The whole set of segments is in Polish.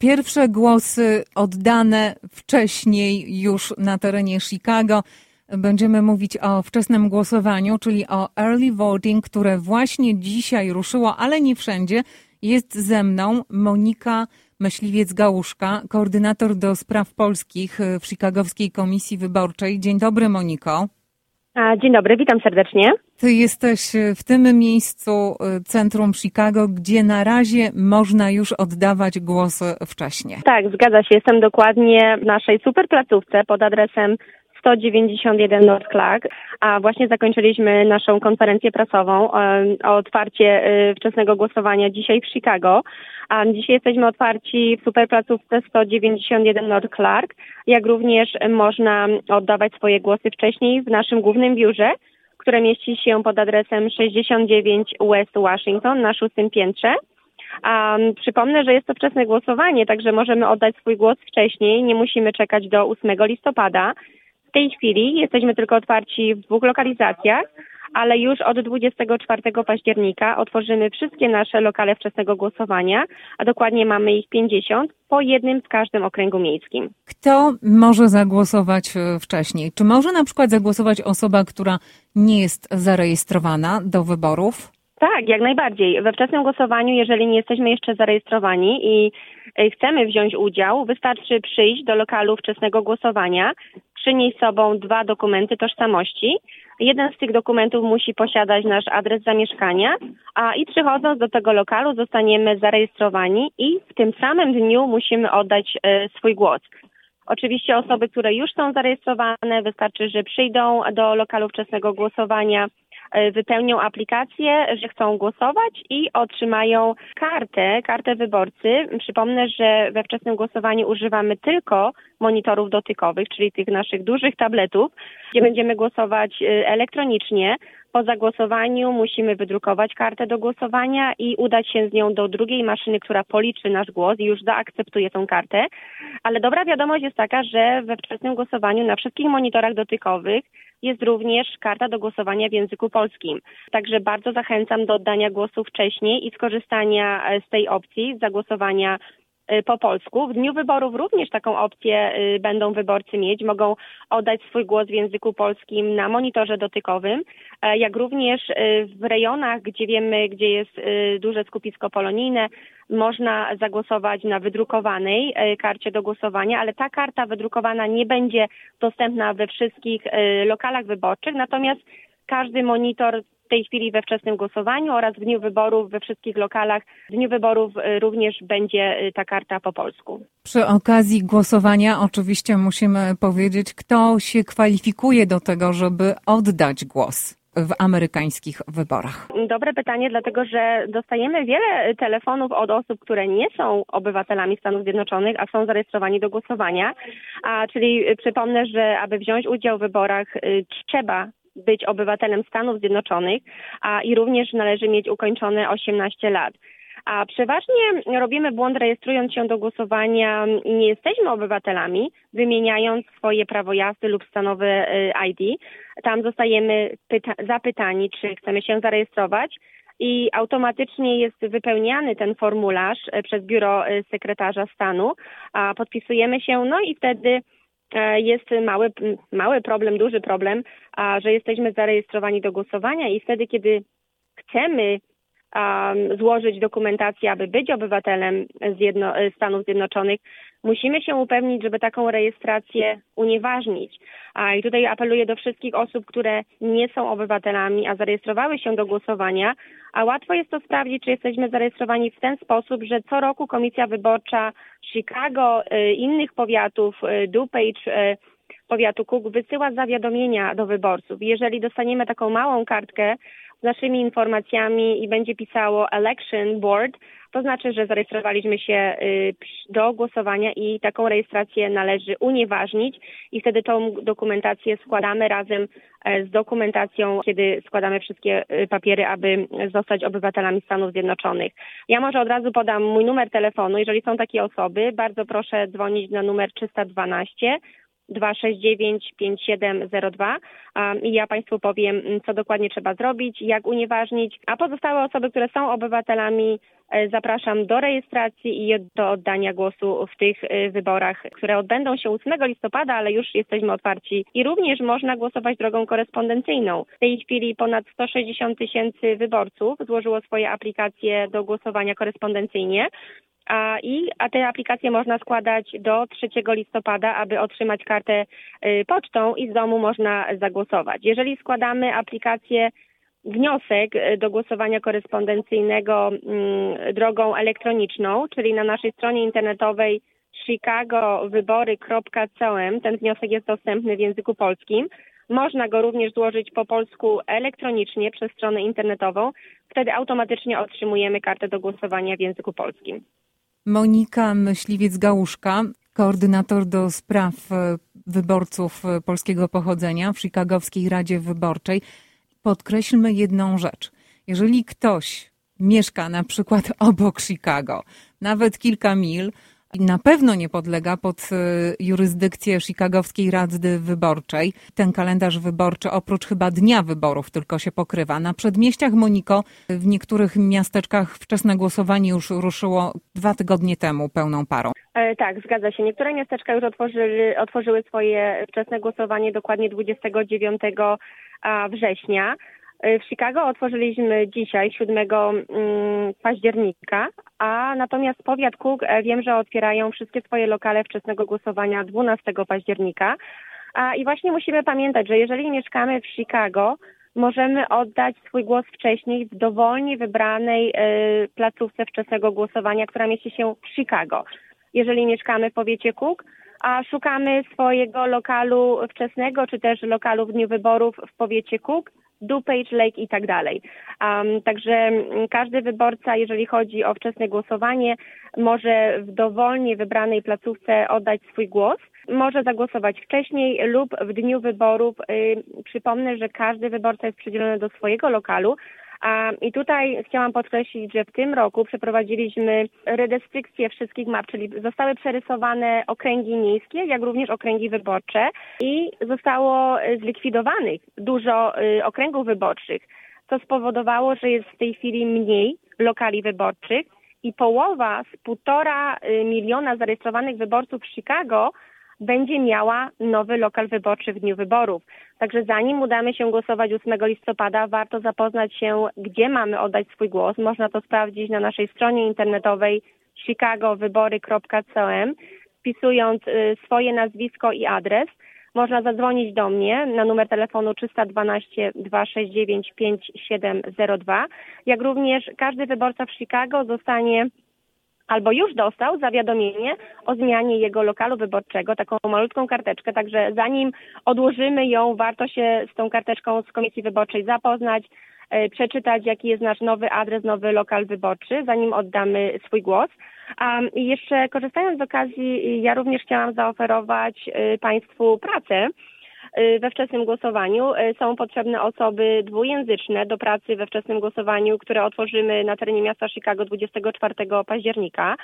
Pierwsze głosy oddane wcześniej już na terenie Chicago. Będziemy mówić o wczesnym głosowaniu, czyli o early voting, które właśnie dzisiaj ruszyło, ale nie wszędzie. Jest ze mną Monika Myśliwiec-Gałuszka, koordynator do spraw polskich w Chicagowskiej Komisji Wyborczej. Dzień dobry, Moniko. Dzień dobry, witam serdecznie. Ty jesteś w tym miejscu, centrum Chicago, gdzie na razie można już oddawać głosy wcześniej. Tak, zgadza się. Jestem dokładnie w naszej superplacówce pod adresem 191 North Clark, a właśnie zakończyliśmy naszą konferencję prasową o otwarcie wczesnego głosowania dzisiaj w Chicago. A dzisiaj jesteśmy otwarci w superplacówce 191 North Clark, jak również można oddawać swoje głosy wcześniej w naszym głównym biurze, które mieści się pod adresem 69 West Washington na 6. piętrze. Przypomnę, że jest to wczesne głosowanie, także możemy oddać swój głos wcześniej, nie musimy czekać do 8 listopada. W tej chwili jesteśmy tylko otwarci w 2 lokalizacjach, ale już od 24 października otworzymy wszystkie nasze lokale wczesnego głosowania, a dokładnie mamy ich 50, po jednym w każdym okręgu miejskim. Kto może zagłosować wcześniej? Czy może na przykład zagłosować osoba, która nie jest zarejestrowana do wyborów? Tak, jak najbardziej. We wczesnym głosowaniu, jeżeli nie jesteśmy jeszcze zarejestrowani i chcemy wziąć udział, wystarczy przyjść do lokalu wczesnego głosowania, przynieść z sobą 2 dokumenty tożsamości. Jeden z tych dokumentów musi posiadać nasz adres zamieszkania, i przychodząc do tego lokalu zostaniemy zarejestrowani i w tym samym dniu musimy oddać swój głos. Oczywiście osoby, które już są zarejestrowane, wystarczy, że przyjdą do lokalu wczesnego głosowania, wypełnią aplikację, że chcą głosować i otrzymają kartę wyborcy. Przypomnę, że we wczesnym głosowaniu używamy tylko monitorów dotykowych, czyli tych naszych dużych tabletów, gdzie będziemy głosować elektronicznie. Po zagłosowaniu musimy wydrukować kartę do głosowania i udać się z nią do drugiej maszyny, która policzy nasz głos i już zaakceptuje tą kartę. Ale dobra wiadomość jest taka, że we wczesnym głosowaniu na wszystkich monitorach dotykowych jest również karta do głosowania w języku polskim. Także bardzo zachęcam do oddania głosu wcześniej i skorzystania z tej opcji zagłosowania po polsku. W dniu wyborów również taką opcję będą wyborcy mieć. Mogą oddać swój głos w języku polskim na monitorze dotykowym, jak również w rejonach, gdzie wiemy, gdzie jest duże skupisko polonijne, można zagłosować na wydrukowanej karcie do głosowania, ale ta karta wydrukowana nie będzie dostępna we wszystkich lokalach wyborczych, natomiast każdy monitor w tej chwili we wczesnym głosowaniu oraz w dniu wyborów we wszystkich lokalach. W dniu wyborów również będzie ta karta po polsku. Przy okazji głosowania oczywiście musimy powiedzieć, kto się kwalifikuje do tego, żeby oddać głos w amerykańskich wyborach. Dobre pytanie, dlatego że dostajemy wiele telefonów od osób, które nie są obywatelami Stanów Zjednoczonych, a są zarejestrowani do głosowania. Czyli przypomnę, że aby wziąć udział w wyborach trzeba być obywatelem Stanów Zjednoczonych, i również należy mieć ukończone 18 lat. A przeważnie robimy błąd, rejestrując się do głosowania i nie jesteśmy obywatelami, wymieniając swoje prawo jazdy lub stanowe ID. Tam zostajemy zapytani, czy chcemy się zarejestrować i automatycznie jest wypełniany ten formularz przez biuro sekretarza stanu. Podpisujemy się, no i wtedy jest mały problem, duży problem, że jesteśmy zarejestrowani do głosowania i wtedy, kiedy chcemy złożyć dokumentację, aby być obywatelem Stanów Zjednoczonych, musimy się upewnić, żeby taką rejestrację unieważnić. I tutaj apeluję do wszystkich osób, które nie są obywatelami, a zarejestrowały się do głosowania, a łatwo jest to sprawdzić, czy jesteśmy zarejestrowani w ten sposób, że co roku Komisja Wyborcza Chicago, innych powiatów, DuPage, powiatu Cook wysyła zawiadomienia do wyborców. Jeżeli dostaniemy taką małą kartkę z naszymi informacjami i będzie pisało Election Board, to znaczy, że zarejestrowaliśmy się do głosowania i taką rejestrację należy unieważnić i wtedy tą dokumentację składamy razem z dokumentacją, kiedy składamy wszystkie papiery, aby zostać obywatelami Stanów Zjednoczonych. Ja może od razu podam mój numer telefonu. Jeżeli są takie osoby, bardzo proszę dzwonić na numer 312 2695702 i ja Państwu powiem, co dokładnie trzeba zrobić, jak unieważnić, a pozostałe osoby, które są obywatelami, zapraszam do rejestracji i do oddania głosu w tych wyborach, które odbędą się 8 listopada, ale już jesteśmy otwarci i również można głosować drogą korespondencyjną. W tej chwili ponad 160 000 wyborców złożyło swoje aplikacje do głosowania korespondencyjnie. A te aplikacje można składać do 3 listopada, aby otrzymać kartę pocztą i z domu można zagłosować. Jeżeli składamy aplikację, wniosek do głosowania korespondencyjnego drogą elektroniczną, czyli na naszej stronie internetowej chicagowybory.com, ten wniosek jest dostępny w języku polskim. Można go również złożyć po polsku elektronicznie przez stronę internetową. Wtedy automatycznie otrzymujemy kartę do głosowania w języku polskim. Monika Myśliwiec-Gałuszka, koordynator do spraw wyborców polskiego pochodzenia w Chicagowskiej Radzie Wyborczej. Podkreślmy jedną rzecz. Jeżeli ktoś mieszka na przykład obok Chicago, nawet kilka mil, na pewno nie podlega pod jurysdykcję Chicagowskiej Rady Wyborczej. Ten kalendarz wyborczy oprócz chyba dnia wyborów tylko się pokrywa. Na przedmieściach, Moniko, w niektórych miasteczkach wczesne głosowanie już ruszyło 2 tygodnie temu pełną parą. Tak, zgadza się. Niektóre miasteczka już otworzyły swoje wczesne głosowanie dokładnie 29 września. W Chicago otworzyliśmy dzisiaj, 7 października, a natomiast powiat Cook wiem, że otwierają wszystkie swoje lokale wczesnego głosowania 12 października. I właśnie musimy pamiętać, że jeżeli mieszkamy w Chicago, możemy oddać swój głos wcześniej w dowolnie wybranej placówce wczesnego głosowania, która mieści się w Chicago. Jeżeli mieszkamy w powiecie Cook, a szukamy swojego lokalu wczesnego, czy też lokalu w dniu wyborów w powiecie Cook, DuPage, Lake i tak dalej. Także każdy wyborca, jeżeli chodzi o wczesne głosowanie, może w dowolnie wybranej placówce oddać swój głos. Może zagłosować wcześniej lub w dniu wyborów. Przypomnę, że każdy wyborca jest przydzielony do swojego lokalu. I tutaj chciałam podkreślić, że w tym roku przeprowadziliśmy redystrypcję wszystkich map, czyli zostały przerysowane okręgi miejskie, jak również okręgi wyborcze i zostało zlikwidowanych dużo okręgów wyborczych, co spowodowało, że jest w tej chwili mniej lokali wyborczych i połowa z 1,5 miliona zarejestrowanych wyborców w Chicago będzie miała nowy lokal wyborczy w dniu wyborów. Także zanim udamy się głosować 8 listopada, warto zapoznać się, gdzie mamy oddać swój głos. Można to sprawdzić na naszej stronie internetowej chicagowybory.com, wpisując swoje nazwisko i adres. Można zadzwonić do mnie na numer telefonu 312 269 5702. Jak również każdy wyborca w Chicago zostanie albo już dostał zawiadomienie o zmianie jego lokalu wyborczego, taką malutką karteczkę, także zanim odłożymy ją, warto się z tą karteczką z Komisji Wyborczej zapoznać, przeczytać, jaki jest nasz nowy adres, nowy lokal wyborczy, zanim oddamy swój głos. I jeszcze korzystając z okazji, ja również chciałam zaoferować Państwu pracę we wczesnym głosowaniu. Są potrzebne osoby dwujęzyczne do pracy we wczesnym głosowaniu, które otworzymy na terenie miasta Chicago 24 października.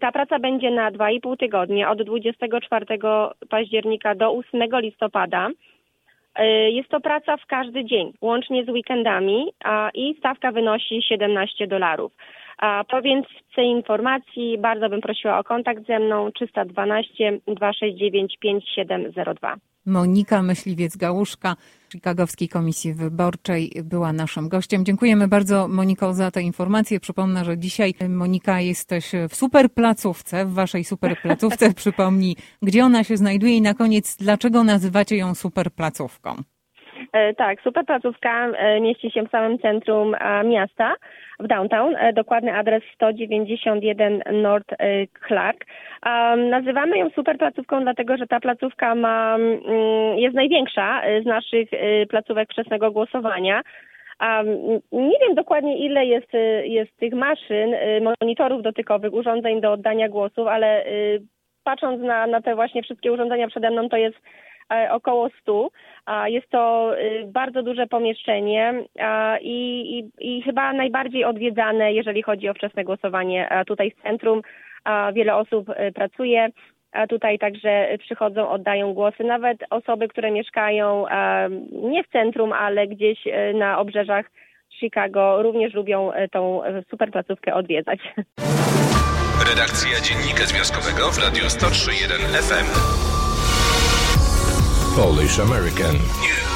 Ta praca będzie na 2,5 tygodnia, od 24 października do 8 listopada. Jest to praca w każdy dzień, łącznie z weekendami i stawka wynosi $17. Po więcej informacji bardzo bym prosiła o kontakt ze mną 312 269 5702. Monika Myśliwiec-Gałuszka z Chicagowskiej Komisji Wyborczej była naszym gościem. Dziękujemy bardzo, Moniko, za te informacje. Przypomnę, że dzisiaj, Monika, jesteś w superplacówce, w waszej superplacówce. Przypomnij, gdzie ona się znajduje i na koniec, dlaczego nazywacie ją superplacówką? Tak, superplacówka mieści się w samym centrum miasta, w downtown. Dokładny adres 191 North Clark. Nazywamy ją superplacówką, dlatego że ta placówka jest największa z naszych placówek wczesnego głosowania. Nie wiem dokładnie, ile jest tych maszyn, monitorów dotykowych, urządzeń do oddania głosów, ale patrząc na te właśnie wszystkie urządzenia przede mną, to jest około 100. Jest to bardzo duże pomieszczenie i chyba najbardziej odwiedzane, jeżeli chodzi o wczesne głosowanie tutaj w centrum. Wiele osób pracuje. A tutaj także przychodzą, oddają głosy. Nawet osoby, które mieszkają nie w centrum, ale gdzieś na obrzeżach Chicago, również lubią tą super placówkę odwiedzać. Redakcja Dziennika Związkowego w Radiu 103.1 FM. Polish American.